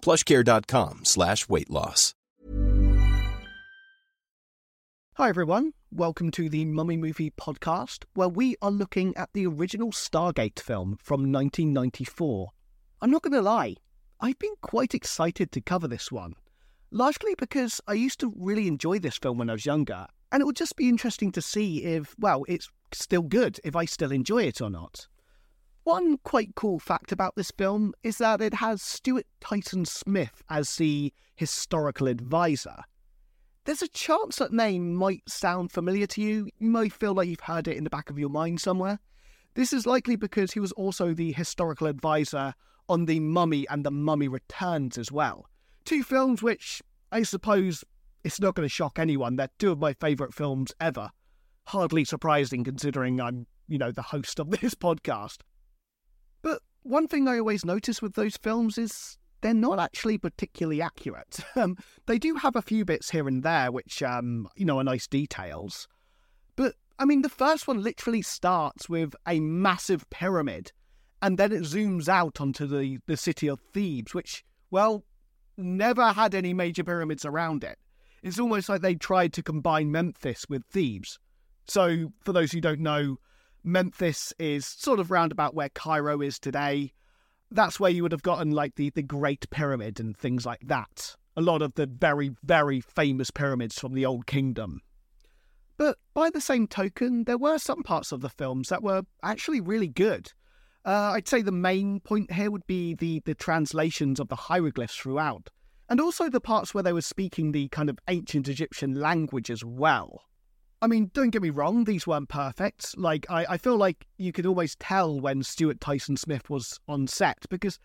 PlushCare.com/weight loss. Hi everyone, welcome to the Mummy Movie Podcast, where we are looking at the original Stargate film from 1994. I'm not going to lie, I've been quite excited to cover this one, largely because I used to really enjoy this film when I was younger, and it would just be interesting to see if, well, it's still good, if I still enjoy it or not. One quite cool fact about this film is that it has Stuart Tyson Smith as the historical advisor. There's a chance that name might sound familiar to you. You might feel like you've heard it in the back of your mind somewhere. This is likely because he was also the historical advisor on The Mummy and The Mummy Returns as well. Two films which, I suppose, it's not going to shock anyone. They're two of my favourite films ever. Hardly surprising considering I'm, the host of this podcast. But one thing I always notice with those films is they're not actually particularly accurate. They do have a few bits here and there which, are nice details. But, the first one literally starts with a massive pyramid and then it zooms out onto the city of Thebes, which, never had any major pyramids around it. It's almost like they tried to combine Memphis with Thebes. So, for those who don't know, Memphis is sort of roundabout where Cairo is today. That's where you would have gotten the Great Pyramid and things like that. A lot of the very, very famous pyramids from the Old Kingdom. But by the same token, there were some parts of the films that were actually really good. I'd say the main point here would be the translations of the hieroglyphs throughout. And also the parts where they were speaking the kind of ancient Egyptian language as well. Don't get me wrong, these weren't perfect. I feel like you could always tell when Stuart Tyson Smith was on set, because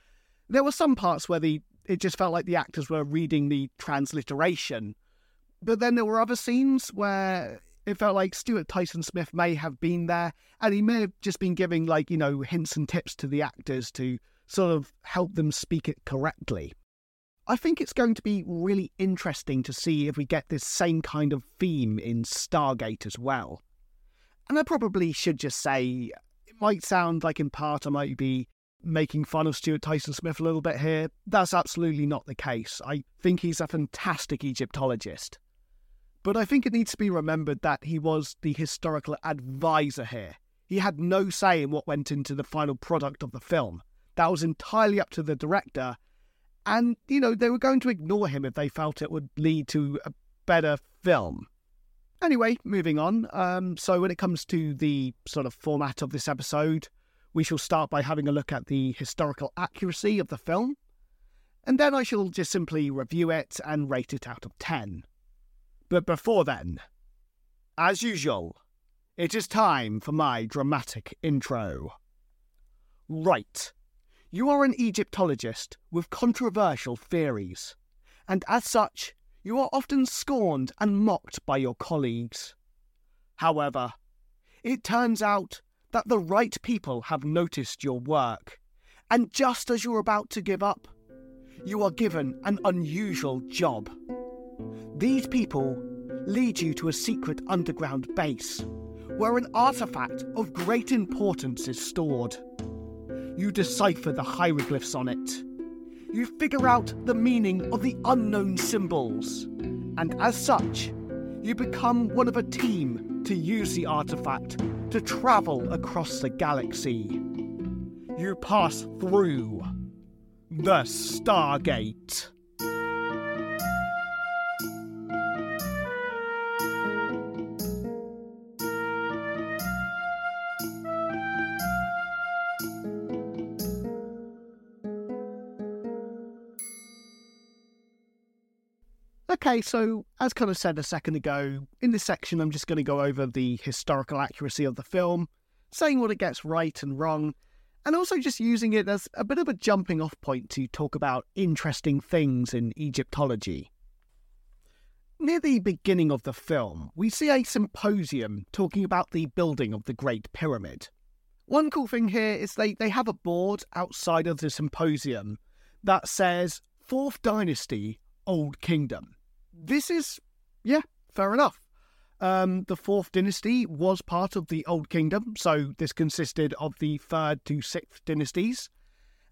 there were some parts where it just felt like the actors were reading the transliteration. But then there were other scenes where it felt like Stuart Tyson Smith may have been there, and he may have just been giving, hints and tips to the actors to sort of help them speak it correctly. I think it's going to be really interesting to see if we get this same kind of theme in Stargate as well. And I probably should just say, it might sound like in part I might be making fun of Stuart Tyson Smith a little bit here. That's absolutely not the case. I think he's a fantastic Egyptologist. But I think it needs to be remembered that he was the historical advisor here. He had no say in what went into the final product of the film. That was entirely up to the director. And, they were going to ignore him if they felt it would lead to a better film. Anyway, moving on. So when it comes to the sort of format of this episode, we shall start by having a look at the historical accuracy of the film. And then I shall just simply review it and rate it out of 10. But before then, as usual, it is time for my dramatic intro. Right. You are an Egyptologist with controversial theories, and as such, you are often scorned and mocked by your colleagues. However, it turns out that the right people have noticed your work, and just as you're about to give up, you are given an unusual job. These people lead you to a secret underground base where an artifact of great importance is stored. You decipher the hieroglyphs on it. You figure out the meaning of the unknown symbols, and as such, you become one of a team to use the artifact to travel across the galaxy. You pass through the Stargate. Okay, so as kind of said a second ago, in this section I'm just going to go over the historical accuracy of the film, saying what it gets right and wrong, and also just using it as a bit of a jumping off point to talk about interesting things in Egyptology. Near the beginning of the film, we see a symposium talking about the building of the Great Pyramid. One cool thing here is they have a board outside of the symposium that says 4th Dynasty, Old Kingdom. This is, yeah, fair enough. The 4th Dynasty was part of the Old Kingdom, so this consisted of the 3rd to 6th Dynasties.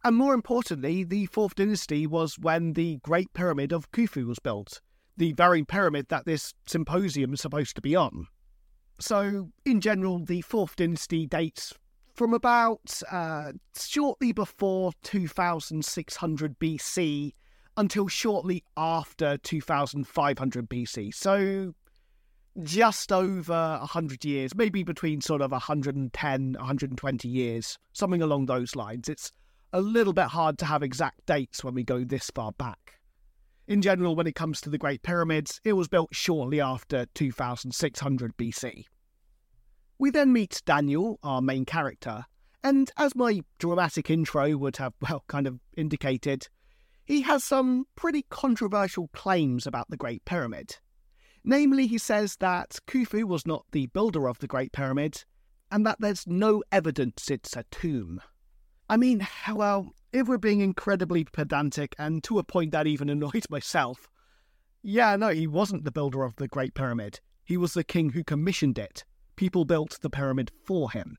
And more importantly, the 4th Dynasty was when the Great Pyramid of Khufu was built, the very pyramid that this symposium is supposed to be on. So, in general, the 4th Dynasty dates from about shortly before 2600 BC until shortly after 2500 BC. So just over 100 years, maybe between sort of 110, 120 years, something along those lines. It's a little bit hard to have exact dates when we go this far back. In general, when it comes to the Great Pyramids, it was built shortly after 2600 BC. We then meet Daniel, our main character, and as my dramatic intro would have, well, kind of indicated, he has some pretty controversial claims about the Great Pyramid. Namely, he says that Khufu was not the builder of the Great Pyramid, and that there's no evidence it's a tomb. I mean, well, if we're being incredibly pedantic, and to a point that even annoys myself, yeah, no, he wasn't the builder of the Great Pyramid. He was the king who commissioned it. People built the pyramid for him.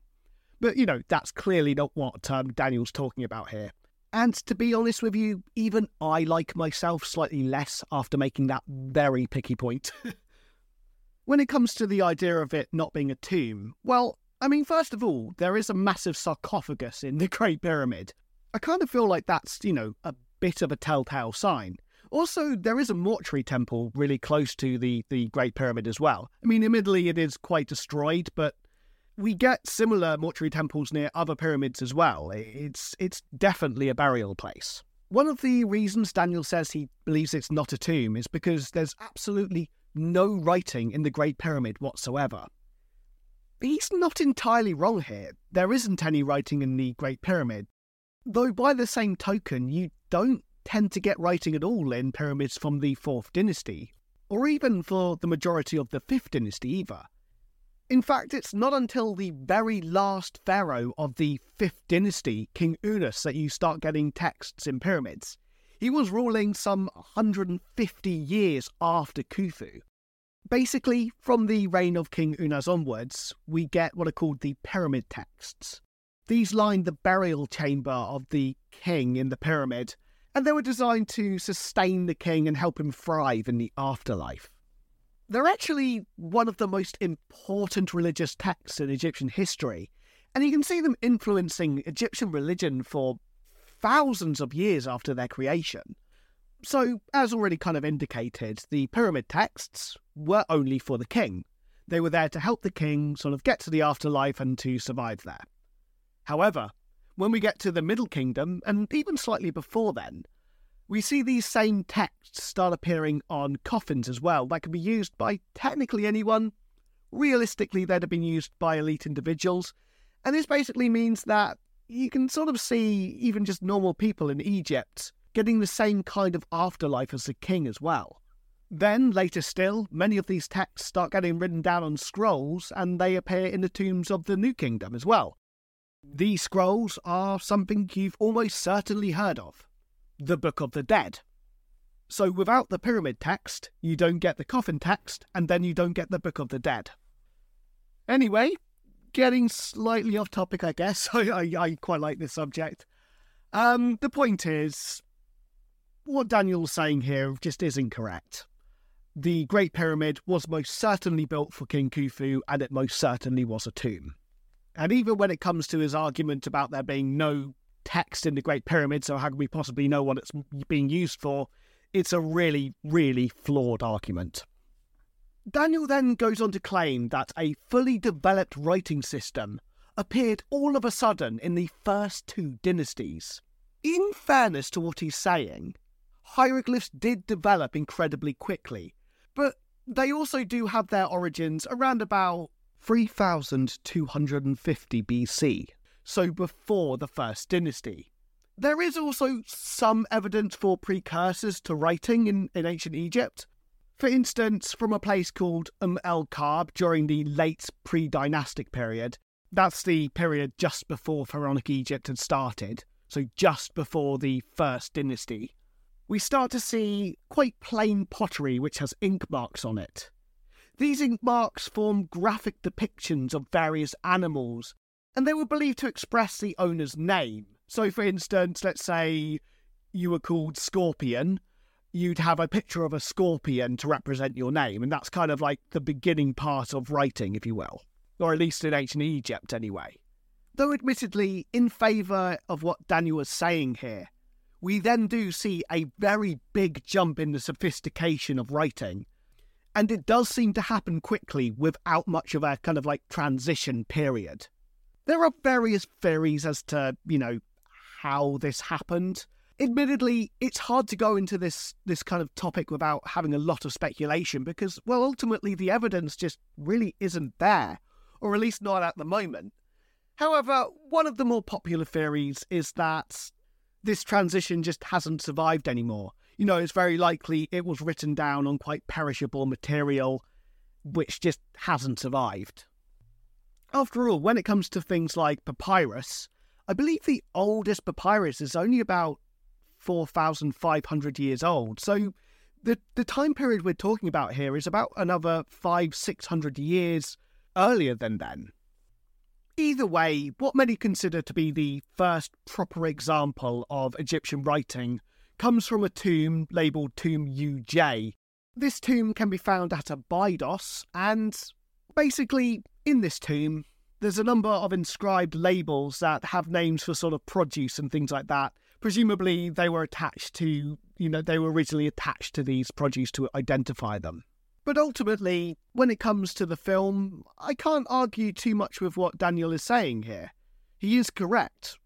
But, you know, that's clearly not what Daniel's talking about here. And to be honest with you, even I like myself slightly less after making that very picky point. When it comes to the idea of it not being a tomb, well, I mean, first of all, there is a massive sarcophagus in the Great Pyramid. I kind of feel like that's, you know, a bit of a telltale sign. Also, there is a mortuary temple really close to the Great Pyramid as well. I mean, admittedly, it is quite destroyed, but we get similar mortuary temples near other pyramids as well. It's definitely a burial place. One of the reasons Daniel says he believes it's not a tomb is because there's absolutely no writing in the Great Pyramid whatsoever. He's not entirely wrong here. There isn't any writing in the Great Pyramid. Though by the same token, you don't tend to get writing at all in pyramids from the 4th Dynasty, or even for the majority of the 5th Dynasty either. In fact, it's not until the very last pharaoh of the 5th Dynasty, King Unas, that you start getting texts in pyramids. He was ruling some 150 years after Khufu. Basically, from the reign of King Unas onwards, we get what are called the Pyramid Texts. These lined the burial chamber of the king in the pyramid, and they were designed to sustain the king and help him thrive in the afterlife. They're actually one of the most important religious texts in Egyptian history, and you can see them influencing Egyptian religion for thousands of years after their creation. So, as already kind of indicated, the pyramid texts were only for the king. They were there to help the king sort of get to the afterlife and to survive there. However, when we get to the Middle Kingdom, and even slightly before then, we see these same texts start appearing on coffins as well that can be used by technically anyone. Realistically, they'd have been used by elite individuals. And this basically means that you can sort of see even just normal people in Egypt getting the same kind of afterlife as the king as well. Then, later still, many of these texts start getting written down on scrolls and they appear in the tombs of the New Kingdom as well. These scrolls are something you've almost certainly heard of. the Book of the Dead. So without the pyramid text, you don't get the coffin text, and then you don't get the Book of the Dead. Anyway, getting slightly off topic, I guess. I quite like this subject. The point is, what Daniel's saying here just isn't correct. The Great Pyramid was most certainly built for King Khufu, and it most certainly was a tomb. And even when it comes to his argument about there being no text in the Great Pyramid, so how can we possibly know what it's being used for, it's a really, really flawed argument. Daniel then goes on to claim that a fully developed writing system appeared all of a sudden in the first two dynasties. In fairness to what he's saying, hieroglyphs did develop incredibly quickly, but they also do have their origins around about 3250 BC, so before the First Dynasty. There is also some evidence for precursors to writing in ancient Egypt. For instance, from a place called el Kab during the late pre-dynastic period. That's the period just before Pharaonic Egypt had started, so just before the First Dynasty. We start to see quite plain pottery which has ink marks on it. These ink marks form graphic depictions of various animals, and they were believed to express the owner's name. So for instance, let's say you were called Scorpion, you'd have a picture of a scorpion to represent your name, and that's kind of like the beginning part of writing, if you will. Or at least in ancient Egypt, anyway. Though admittedly, in favour of what Daniel was saying here, we then do see a very big jump in the sophistication of writing, and it does seem to happen quickly without much of a kind of like transition period. There are various theories as to, how this happened. Admittedly, it's hard to go into this kind of topic without having a lot of speculation because, ultimately the evidence just really isn't there, or at least not at the moment. However, one of the more popular theories is that this transition just hasn't survived anymore. It's very likely it was written down on quite perishable material, which just hasn't survived. After all, when it comes to things like papyrus, I believe the oldest papyrus is only about 4,500 years old, so the time period we're talking about here is about another 500-600 years earlier than then. Either way, what many consider to be the first proper example of Egyptian writing comes from a tomb labelled Tomb UJ. This tomb can be found at Abydos, and basically in this tomb there's a number of inscribed labels that have names for sort of produce and things like that. Presumably they were attached to, they were originally attached to these produce to identify them. But ultimately, when it comes to the film, I can't argue too much with what Daniel is saying here. He is correct.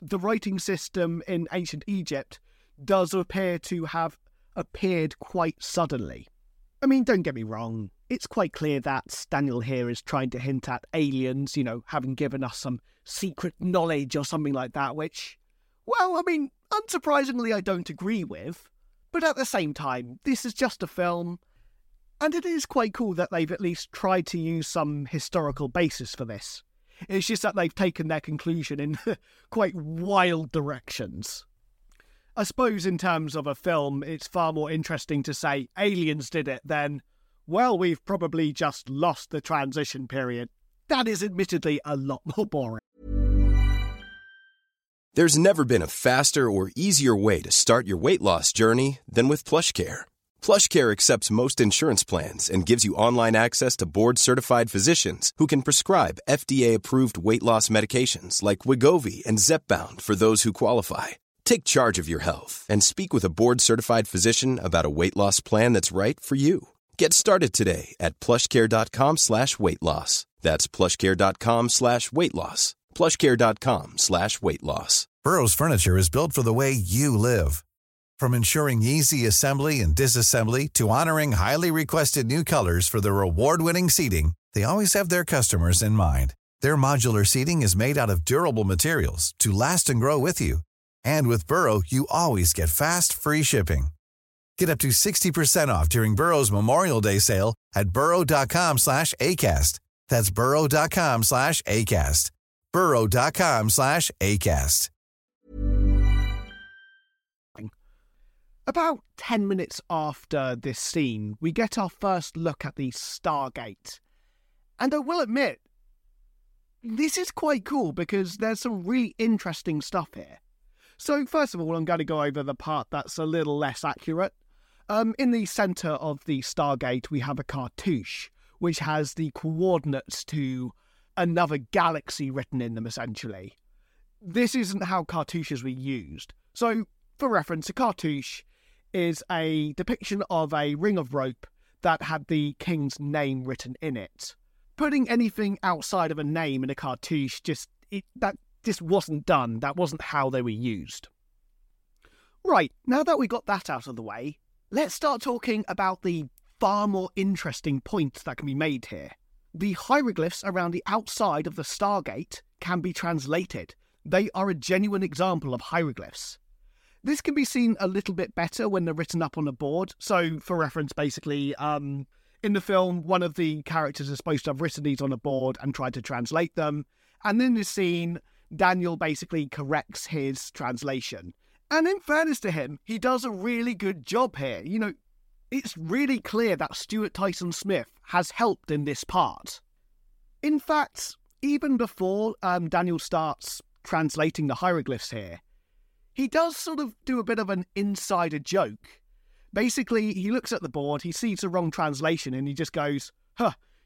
The writing system in ancient Egypt does appear to have appeared quite suddenly. Don't get me wrong. It's quite clear that Daniel here is trying to hint at aliens, having given us some secret knowledge or something like that, which... unsurprisingly, I don't agree with, but at the same time, this is just a film, and it is quite cool that they've at least tried to use some historical basis for this. It's just that they've taken their conclusion in quite wild directions. I suppose in terms of a film, it's far more interesting to say aliens did it than, we've probably just lost the transition period. That is admittedly a lot more boring. There's never been a faster or easier way to start your weight loss journey than with PlushCare. PlushCare accepts most insurance plans and gives you online access to board-certified physicians who can prescribe FDA-approved weight loss medications like Wegovy and ZepBound for those who qualify. Take charge of your health and speak with a board-certified physician about a weight loss plan that's right for you. Get started today at PlushCare.com/weight loss. That's PlushCare.com/weight loss. PlushCare.com/weight loss. Burrow's furniture is built for the way you live. From ensuring easy assembly and disassembly to honoring highly requested new colors for their award-winning seating, they always have their customers in mind. Their modular seating is made out of durable materials to last and grow with you. And with Burrow, you always get fast, free shipping. Get up to 60% off during Burrow's Memorial Day sale at burrow.com/ACAST. That's burrow.com/ACAST. burrow.com/acast. About 10 minutes after this scene, we get our first look at the Stargate. And I will admit, this is quite cool because there's some really interesting stuff here. So first of all, I'm going to go over the part that's a little less accurate. In the centre of the Stargate, we have a cartouche, which has the coordinates to another galaxy written in them, essentially. This isn't how cartouches were used. So, for reference, a cartouche is a depiction of a ring of rope that had the king's name written in it. Putting anything outside of a name in a cartouche, that just wasn't done. That wasn't how they were used. Right, now that we got that out of the way, let's start talking about the far more interesting points that can be made here. The hieroglyphs around the outside of the Stargate can be translated. They are a genuine example of hieroglyphs. This can be seen a little bit better when they're written up on a board. So, for reference, basically, in the film, one of the characters is supposed to have written these on a board and tried to translate them. And in this scene, Daniel basically corrects his translation. And in fairness to him, he does a really good job here. You know, it's really clear that Stuart Tyson Smith has helped in this part. In fact, even before Daniel starts translating the hieroglyphs here, he does sort of do a bit of an insider joke. Basically, he looks at the board, he sees the wrong translation, and he just goes,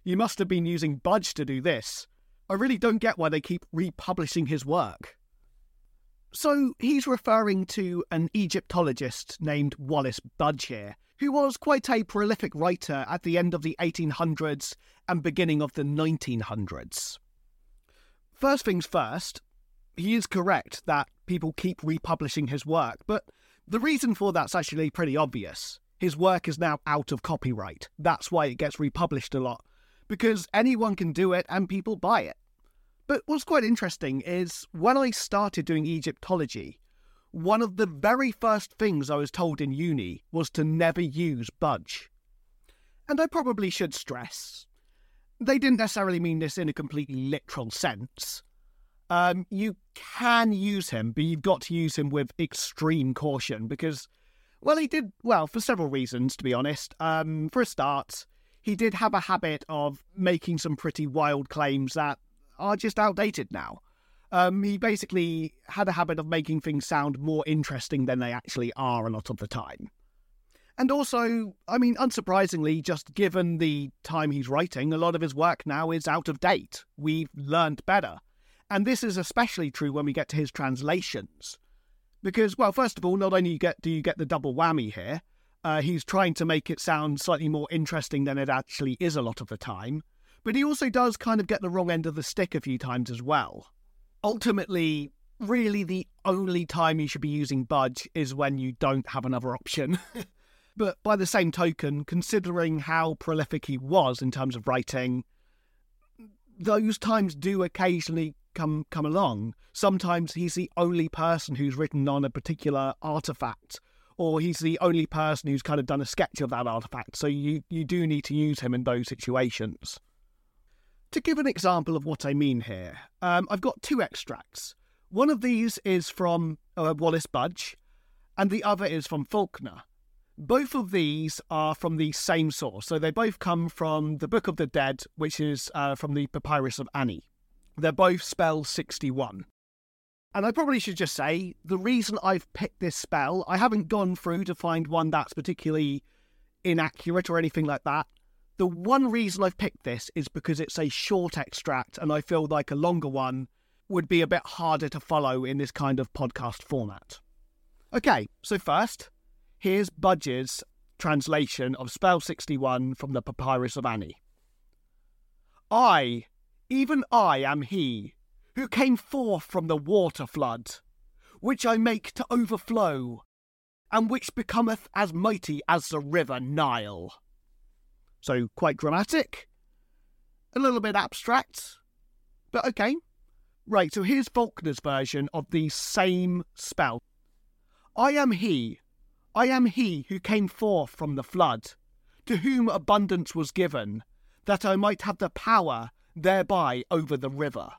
you must have been using Budge to do this. I really don't get why they keep republishing his work. So he's referring to an Egyptologist named Wallis Budge here, who was quite a prolific writer at the end of the 1800s and beginning of the 1900s. First things first, he is correct that people keep republishing his work, but the reason for that's actually pretty obvious. His work is now out of copyright. That's why it gets republished a lot, because anyone can do it and people buy it. But what's quite interesting is when I started doing Egyptology, one of the very first things I was told in uni was to never use Budge. And I probably should stress, they didn't necessarily mean this in a completely literal sense. You can use him, but you've got to use him with extreme caution because, he did, for several reasons, to be honest. For a start, he did have a habit of making some pretty wild claims that are just outdated now. He basically had a habit of making things sound more interesting than they actually are a lot of the time. And also, unsurprisingly, just given the time he's writing, a lot of his work now is out of date. We've learned better. And this is especially true when we get to his translations. Because, first of all, not only do you get the double whammy here, he's trying to make it sound slightly more interesting than it actually is a lot of the time, but he also does kind of get the wrong end of the stick a few times as well. Ultimately, really the only time you should be using Budge is when you don't have another option. But by the same token, considering how prolific he was in terms of writing, those times do occasionally come along. Sometimes he's the only person who's written on a particular artifact, or he's the only person who's kind of done a sketch of that artifact, so you do need to use him in those situations. To give an example of what I mean here, I've got two extracts. One of these is from Wallis Budge, and the other is from Faulkner. Both of these are from the same source, so they both come from the Book of the Dead, which is from the Papyrus of Ani. They're both spell 61. And I probably should just say, the reason I've picked this spell, I haven't gone through to find one that's particularly inaccurate or anything like that. The one reason I've picked this is because it's a short extract, and I feel like a longer one would be a bit harder to follow in this kind of podcast format. Okay, so first, here's Budge's translation of spell 61 from the Papyrus of Ani. Even I am he, who came forth from the water flood, which I make to overflow, and which becometh as mighty as the river Nile. So quite dramatic, a little bit abstract, but okay. Right, so here's Faulkner's version of the same spell. I am he who came forth from the flood, to whom abundance was given, that I might have the power thereby over the river.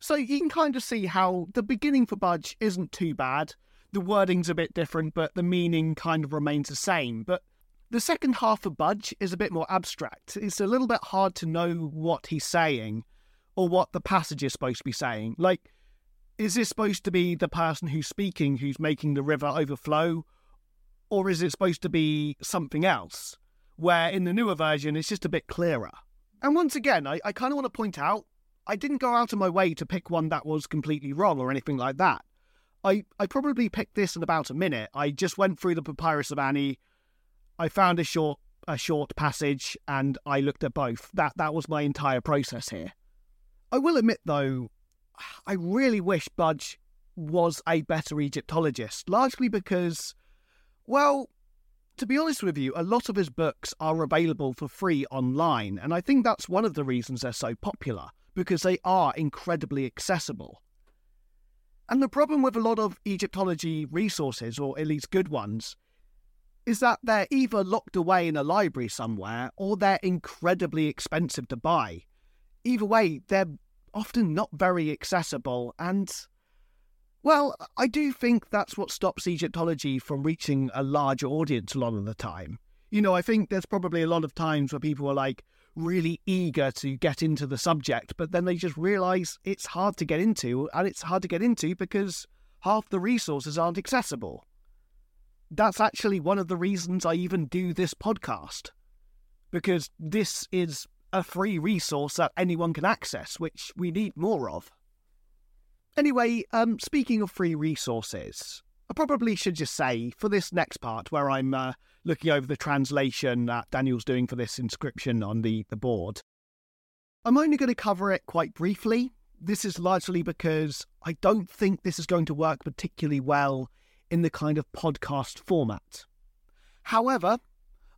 So you can kind of see how the beginning for Budge isn't too bad. The wording's a bit different, but the meaning kind of remains the same. But the second half of Budge is a bit more abstract. It's a little bit hard to know what he's saying or what the passage is supposed to be saying. Like, is this supposed to be the person who's speaking who's making the river overflow? Or is it supposed to be something else? Where in the newer version, it's just a bit clearer. And once again, I kind of want to point out, I didn't go out of my way to pick one that was completely wrong or anything like that. I probably picked this in about a minute. I just went through the Papyrus of Ani. I found a short passage, and I looked at both. That was my entire process here. I will admit, though, I really wish Budge was a better Egyptologist, largely because, well, to be honest with you, a lot of his books are available for free online, and I think that's one of the reasons they're so popular, because they are incredibly accessible. And the problem with a lot of Egyptology resources, or at least good ones, is that they're either locked away in a library somewhere, or they're incredibly expensive to buy. Either way, they're often not very accessible, and, well, I do think that's what stops Egyptology from reaching a larger audience a lot of the time. You know, I think there's probably a lot of times where people are, like, really eager to get into the subject, but then they just realise it's hard to get into, and it's hard to get into because half the resources aren't accessible. That's actually one of the reasons I even do this podcast, because this is a free resource that anyone can access, which we need more of. Anyway, speaking of free resources, I probably should just say, for this next part where I'm looking over the translation that Daniel's doing for this inscription on the board, I'm only going to cover it quite briefly. This is largely because I don't think this is going to work particularly well in the kind of podcast format. However,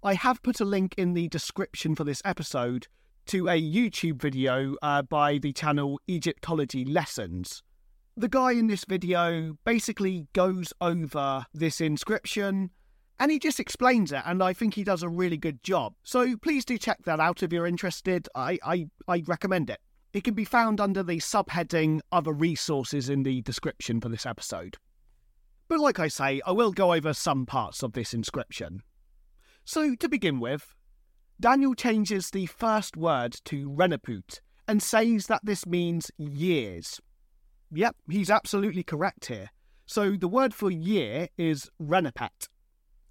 I have put a link in the description for this episode to a YouTube video by the channel Egyptology Lessons. The guy in this video basically goes over this inscription and he just explains it, and I think he does a really good job. So please do check that out if you're interested. I recommend it. It can be found under the subheading Other Resources in the description for this episode. But like I say, I will go over some parts of this inscription. So to begin with, Daniel changes the first word to Renaput and says that this means years. Yep, he's absolutely correct here. So the word for year is Renapet.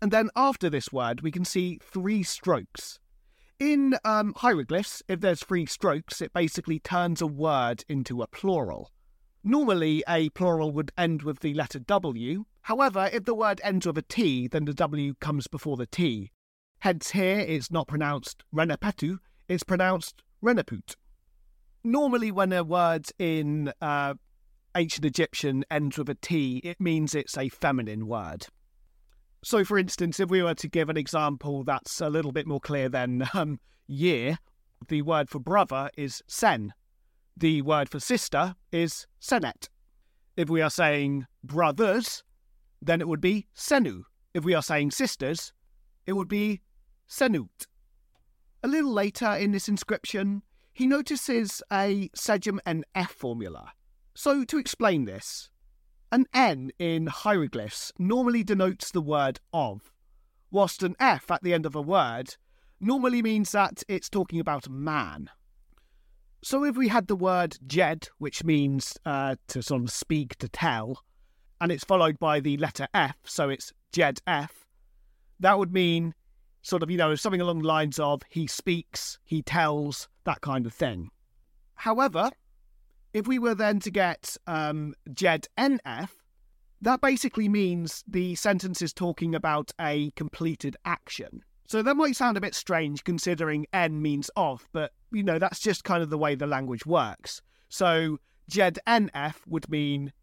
And then after this word, we can see three strokes. In hieroglyphs, if there's three strokes, it basically turns a word into a plural. Normally, a plural would end with the letter W. However, if the word ends with a T, then the W comes before the T. Hence here, it's not pronounced Renapetu, it's pronounced Renaput. Normally, when a word in ancient Egyptian ends with a T, it means it's a feminine word. So, for instance, if we were to give an example that's a little bit more clear than year, the word for brother is sen. The word for sister is senet. If we are saying brothers, then it would be senu. If we are saying sisters, it would be Senut. A little later in this inscription, he notices a Sejm and F formula. So to explain this, an N in hieroglyphs normally denotes the word of, whilst an F at the end of a word normally means that it's talking about a man. So if we had the word Jed, which means to sort of speak, to tell, and it's followed by the letter F, so it's Jed F, that would mean sort of, you know, something along the lines of he speaks, he tells, that kind of thing. However, if we were then to get Jed NF, that basically means the sentence is talking about a completed action. So that might sound a bit strange considering N means of, but, you know, that's just kind of the way the language works. So Jed NF would mean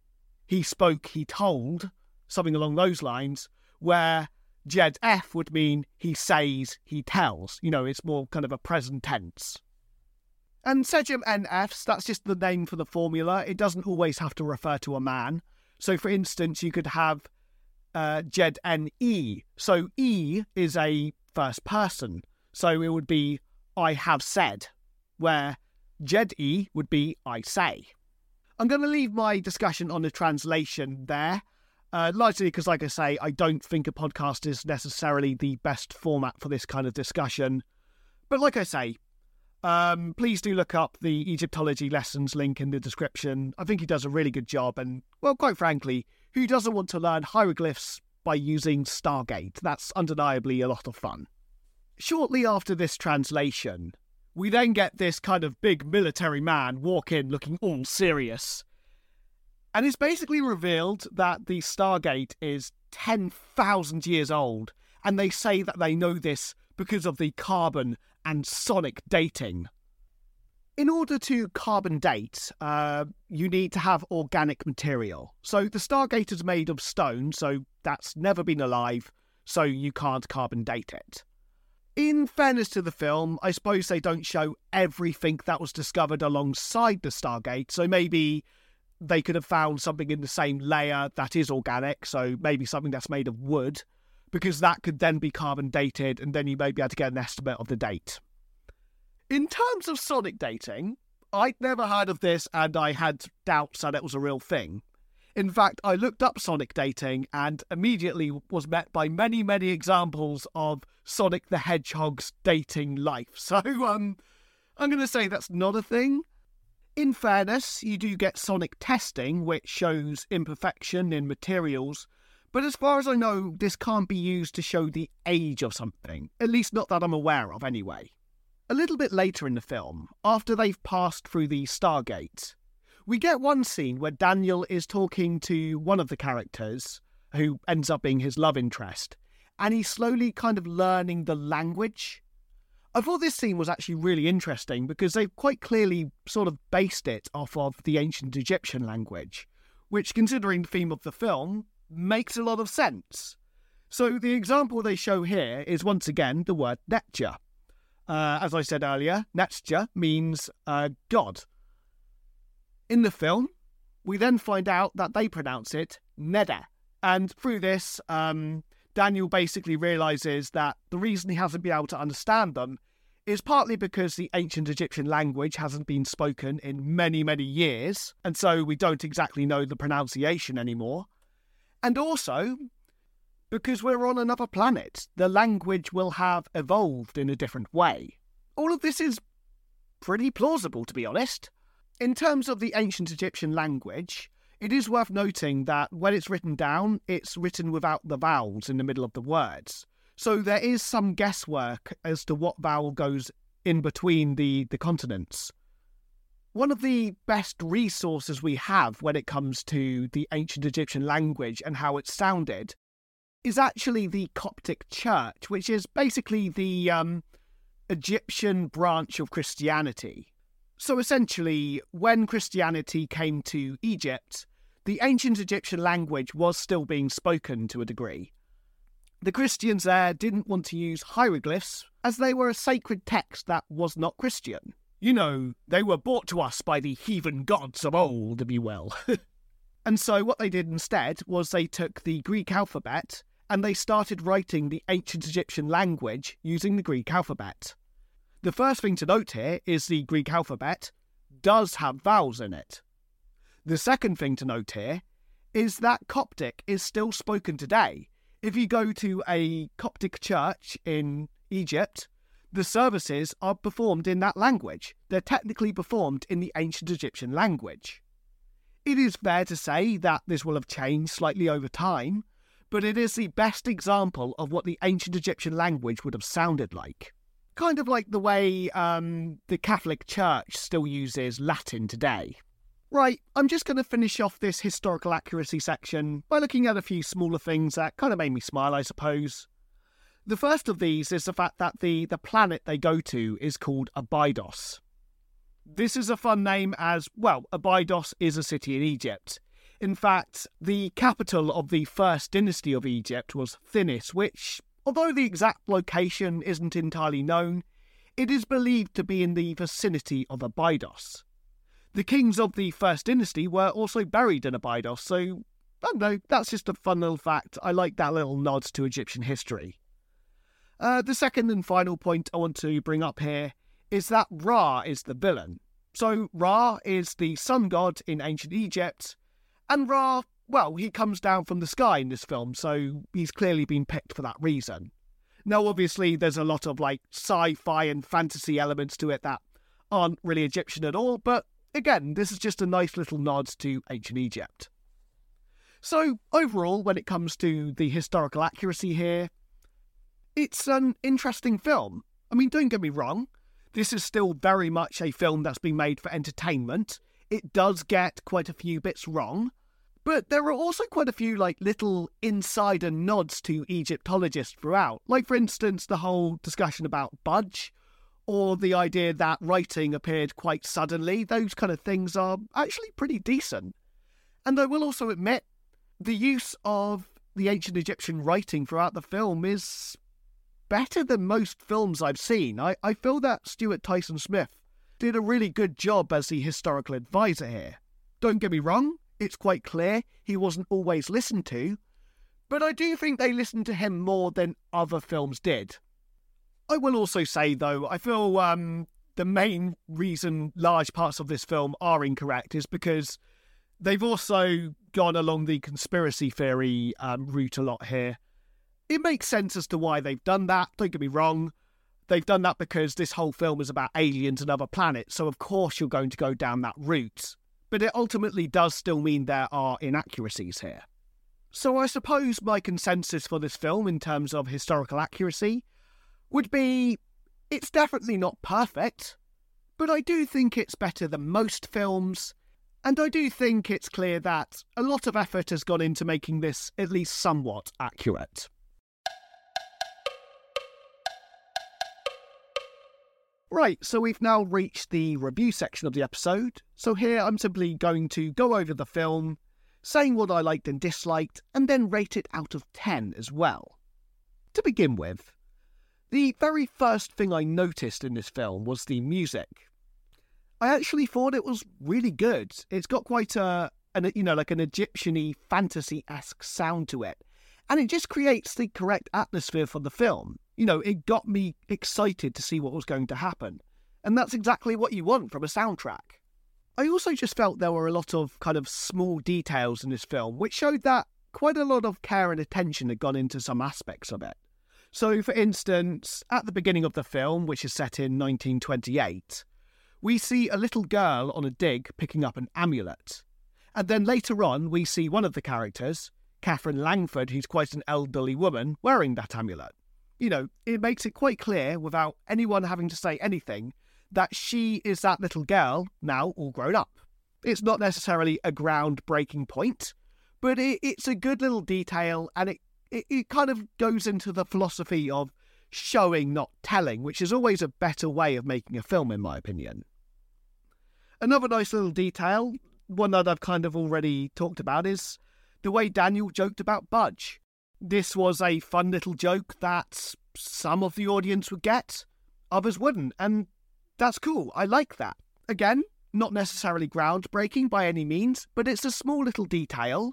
he spoke, he told, something along those lines, where Jed F would mean he says, he tells. You know, it's more kind of a present tense. And Sejm NFs, that's just the name for the formula. It doesn't always have to refer to a man. So, for instance, you could have Jed NE. So E is a first person. So it would be I have said, where Jed E would be I say. I'm going to leave my discussion on the translation there. Largely because, like I say, I don't think a podcast is necessarily the best format for this kind of discussion. But like I say, please do look up the Egyptology Lessons link in the description. I think he does a really good job. And, well, quite frankly, who doesn't want to learn hieroglyphs by using Stargate? That's undeniably a lot of fun. Shortly after this translation, we then get this kind of big military man walk in looking all serious. And it's basically revealed that the Stargate is 10,000 years old, and they say that they know this because of the carbon and sonic dating. In order to carbon date, you need to have organic material. So the Stargate is made of stone, so that's never been alive, so you can't carbon date it. In fairness to the film, I suppose they don't show everything that was discovered alongside the Stargate, so maybe they could have found something in the same layer that is organic, so maybe something that's made of wood, because that could then be carbon dated, and then you may be able to get an estimate of the date. In terms of sonic dating, I'd never heard of this, and I had doubts that it was a real thing. In fact, I looked up sonic dating and immediately was met by many, many examples of Sonic the Hedgehog's dating life. So I'm going to say that's not a thing. In fairness, you do get sonic testing, which shows imperfection in materials, but as far as I know, this can't be used to show the age of something, at least not that I'm aware of anyway. A little bit later in the film, after they've passed through the Stargate, we get one scene where Daniel is talking to one of the characters, who ends up being his love interest, and he's slowly kind of learning the language. I thought this scene was actually really interesting because they've quite clearly sort of based it off of the ancient Egyptian language, which, considering the theme of the film, makes a lot of sense. So the example they show here is once again the word Netja. As I said earlier, Netja means God. In the film, we then find out that they pronounce it Neda, and through this, Daniel basically realises that the reason he hasn't been able to understand them is partly because the ancient Egyptian language hasn't been spoken in many, many years, and so we don't exactly know the pronunciation anymore. And also, because we're on another planet, the language will have evolved in a different way. All of this is pretty plausible, to be honest. In terms of the ancient Egyptian language, it is worth noting that when it's written down, it's written without the vowels in the middle of the words. So there is some guesswork as to what vowel goes in between the consonants. One of the best resources we have when it comes to the ancient Egyptian language and how it sounded is actually the Coptic Church, which is basically the Egyptian branch of Christianity. So essentially, when Christianity came to Egypt, the ancient Egyptian language was still being spoken to a degree. The Christians there didn't want to use hieroglyphs, as they were a sacred text that was not Christian. You know, they were brought to us by the heathen gods of old, if you will. And so what they did instead was they took the Greek alphabet and they started writing the ancient Egyptian language using the Greek alphabet. The first thing to note here is the Greek alphabet does have vowels in it. The second thing to note here is that Coptic is still spoken today. If you go to a Coptic church in Egypt, the services are performed in that language. They're technically performed in the ancient Egyptian language. It is fair to say that this will have changed slightly over time, but it is the best example of what the ancient Egyptian language would have sounded like. Kind of like the way the Catholic Church still uses Latin today. Right, I'm just going to finish off this historical accuracy section by looking at a few smaller things that kind of made me smile, I suppose. The first of these is the fact that the planet they go to is called Abydos. This is a fun name as, well, Abydos is a city in Egypt. In fact, the capital of the first dynasty of Egypt was Thinis, which, although the exact location isn't entirely known, it is believed to be in the vicinity of Abydos. The kings of the first dynasty were also buried in Abydos, so, I don't know, that's just a fun little fact. I like that little nod to Egyptian history. The second and final point I want to bring up here is that Ra is the villain. So Ra is the sun god in ancient Egypt, and Ra well, he comes down from the sky in this film, so he's clearly been picked for that reason. Now, obviously, there's a lot of, like, sci-fi and fantasy elements to it that aren't really Egyptian at all, but again, this is just a nice little nod to ancient Egypt. So, overall, when it comes to the historical accuracy here, it's an interesting film. I mean, don't get me wrong, this is still very much a film that's been made for entertainment. It does get quite a few bits wrong, but there are also quite a few, like, little insider nods to Egyptologists throughout. Like, for instance, the whole discussion about Budge, or the idea that writing appeared quite suddenly. Those kind of things are actually pretty decent. And I will also admit, the use of the ancient Egyptian writing throughout the film is better than most films I've seen. I feel that Stuart Tyson Smith did a really good job as the historical advisor here. Don't get me wrong, it's quite clear he wasn't always listened to, but I do think they listened to him more than other films did. I will also say, though, I feel the main reason large parts of this film are incorrect is because they've also gone along the conspiracy theory route a lot here. It makes sense as to why they've done that, don't get me wrong. They've done that because this whole film is about aliens and other planets, so of course you're going to go down that route. But it ultimately does still mean there are inaccuracies here. So I suppose my consensus for this film in terms of historical accuracy would be it's definitely not perfect, but I do think it's better than most films, and I do think it's clear that a lot of effort has gone into making this at least somewhat accurate. Right, so we've now reached the review section of the episode, so here I'm simply going to go over the film, saying what I liked and disliked, and then rate it out of 10 as well. To begin with, the very first thing I noticed in this film was the music. I actually thought it was really good. It's got quite an Egyptian-y, fantasy-esque sound to it, and it just creates the correct atmosphere for the film. You know, it got me excited to see what was going to happen. And that's exactly what you want from a soundtrack. I also just felt there were a lot of kind of small details in this film, which showed that quite a lot of care and attention had gone into some aspects of it. So, for instance, at the beginning of the film, which is set in 1928, we see a little girl on a dig picking up an amulet. And then later on, we see one of the characters, Catherine Langford, who's quite an elderly woman, wearing that amulet. You know, it makes it quite clear, without anyone having to say anything, that she is that little girl, now all grown up. It's not necessarily a groundbreaking point, but it's a good little detail, and it kind of goes into the philosophy of showing, not telling, which is always a better way of making a film, in my opinion. Another nice little detail, one that I've kind of already talked about, is the way Daniel joked about Budge. This was a fun little joke that some of the audience would get, others wouldn't, and that's cool. I like that. Again, not necessarily groundbreaking by any means, but it's a small little detail,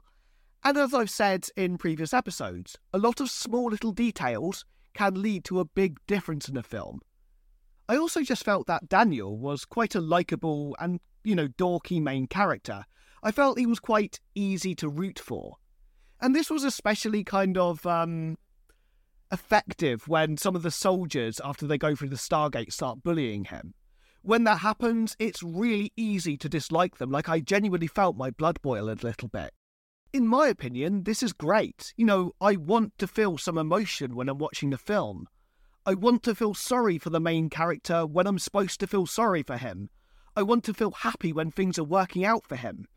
and as I've said in previous episodes, a lot of small little details can lead to a big difference in a film. I also just felt that Daniel was quite a likeable and, you know, dorky main character. I felt he was quite easy to root for. And this was especially kind of effective when some of the soldiers, after they go through the Stargate, start bullying him. When that happens, it's really easy to dislike them. Like, I genuinely felt my blood boil a little bit. In my opinion, this is great. You know, I want to feel some emotion when I'm watching the film. I want to feel sorry for the main character when I'm supposed to feel sorry for him. I want to feel happy when things are working out for him.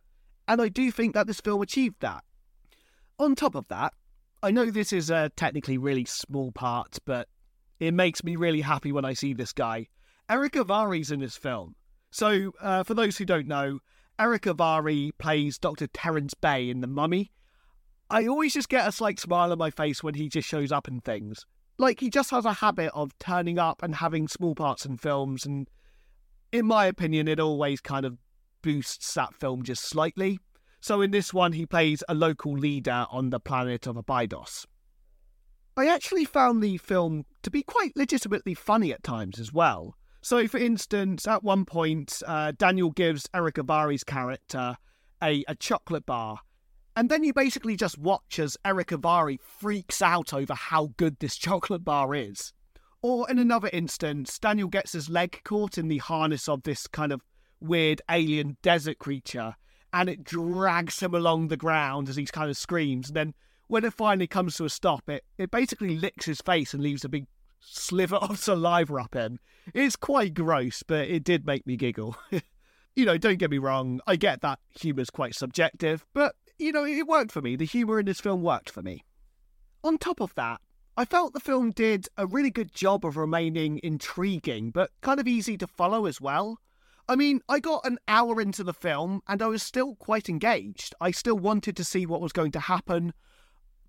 And I do think that this film achieved that. On top of that, I know this is a technically really small part, but it makes me really happy when I see this guy. Eric Avari's in this film. So, for those who don't know, Eric Avari plays Dr. Terence Bay in The Mummy. I always just get a slight smile on my face when he just shows up in things. Like, he just has a habit of turning up and having small parts in films, and in my opinion, it always kind of boosts that film just slightly. So in this one, he plays a local leader on the planet of Abydos. I actually found the film to be quite legitimately funny at times as well. So for instance, at one point, Daniel gives Eric Avari's character a chocolate bar, And then you basically just watch as Eric Avari freaks out over how good this chocolate bar is. Or in another instance, Daniel gets his leg caught in the harness of this kind of weird alien desert creature, and it drags him along the ground as he kind of screams. And then when it finally comes to a stop, it basically licks his face and leaves a big sliver of saliva up him. It's quite gross, but it did make me giggle. You know, don't get me wrong, I get that humour's quite subjective, but, you know, it worked for me. The humour in this film worked for me. On top of that, I felt the film did a really good job of remaining intriguing, but kind of easy to follow as well. I mean, I got an hour into the film and I was still quite engaged. I still wanted to see what was going to happen.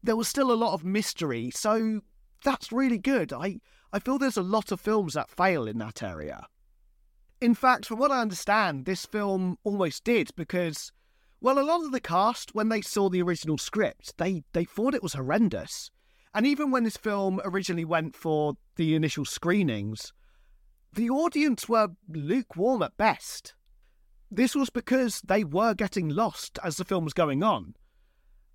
There was still a lot of mystery, so that's really good. I feel there's a lot of films that fail in that area. In fact, from what I understand, this film almost did because, well, a lot of the cast, when they saw the original script, they thought it was horrendous. And even when this film originally went for the initial screenings, the audience were lukewarm at best. This was because they were getting lost as the film was going on.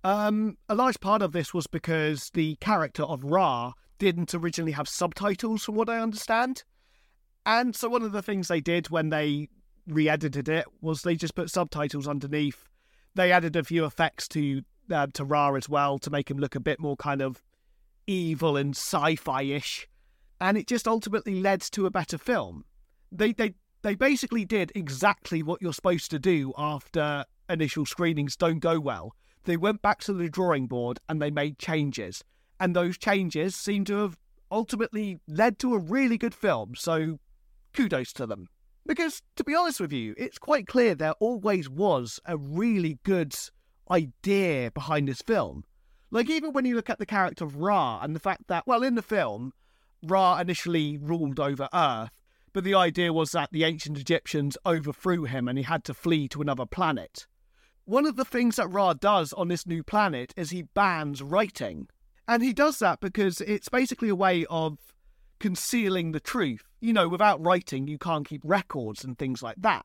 A large part of this was because the character of Ra didn't originally have subtitles, from what I understand. And so one of the things they did when they re-edited it was they just put subtitles underneath. They added a few effects to Ra as well to make him look a bit more kind of evil and sci-fi-ish. And it just ultimately led to a better film. They basically did exactly what you're supposed to do after initial screenings don't go well. They went back to the drawing board and they made changes. And those changes seem to have ultimately led to a really good film. So kudos to them. Because, to be honest with you, it's quite clear there always was a really good idea behind this film. Like, even when you look at the character of Ra and the fact that, well, in the film, Ra initially ruled over Earth, but the idea was that the ancient Egyptians overthrew him and he had to flee to another planet. One of the things that Ra does on this new planet is he bans writing. And he does that because it's basically a way of concealing the truth. You know, without writing, you can't keep records and things like that.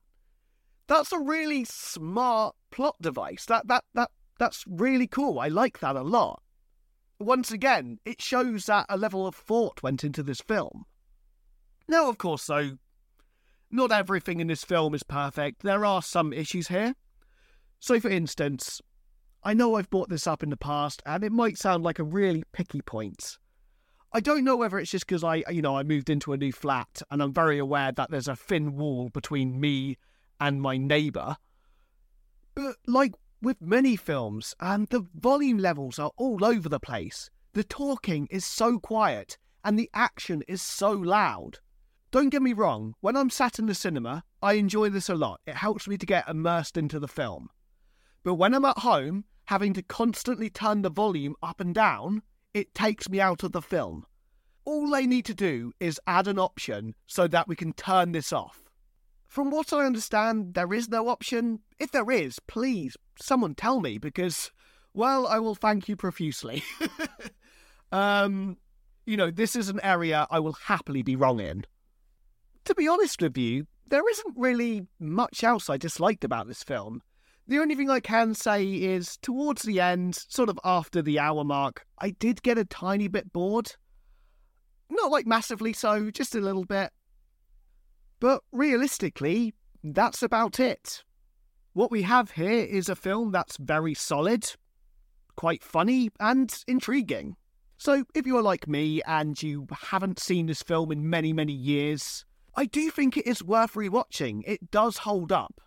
That's a really smart plot device. That's really cool. I like that a lot. Once again, it shows that a level of thought went into this film. Now, of course, though, not everything in this film is perfect. There are some issues here. So, for instance, I know I've brought this up in the past, and it might sound like a really picky point. I don't know whether it's just because I moved into a new flat and I'm very aware that there's a thin wall between me and my neighbour. But like with many films, and the volume levels are all over the place. The talking is so quiet and the action is so loud. Don't get me wrong, when I'm sat in the cinema, I enjoy this a lot. It helps me to get immersed into the film. But when I'm at home, having to constantly turn the volume up and down, it takes me out of the film. All they need to do is add an option so that we can turn this off. From what I understand, there is no option. If there is, please, someone tell me, because, well, I will thank you profusely. You know, this is an area I will happily be wrong in. To be honest with you, there isn't really much else I disliked about this film. The only thing I can say is, towards the end, sort of after the hour mark, I did get a tiny bit bored. Not like massively so, just a little bit. But realistically, that's about it. What we have here is a film that's very solid, quite funny, and intriguing. So if you are like me and you haven't seen this film in many, many years, I do think it is worth rewatching. It does hold up.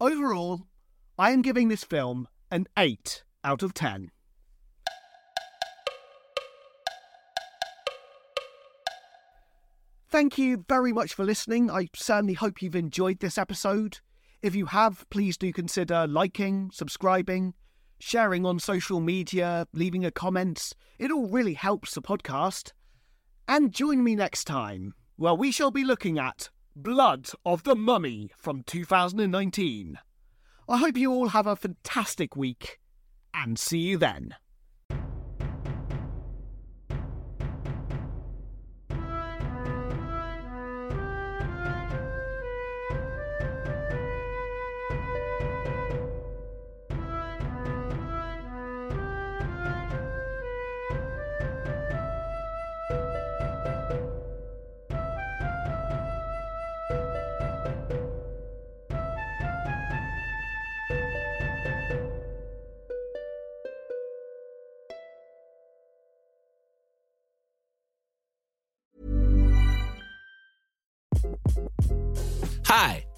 Overall, I am giving this film an 8 out of 10. Thank you very much for listening. I certainly hope you've enjoyed this episode. If you have, please do consider liking, subscribing, sharing on social media, leaving a comment. It all really helps the podcast. And join me next time, where we shall be looking at Blood of the Mummy from 2019. I hope you all have a fantastic week, and see you then. Hi,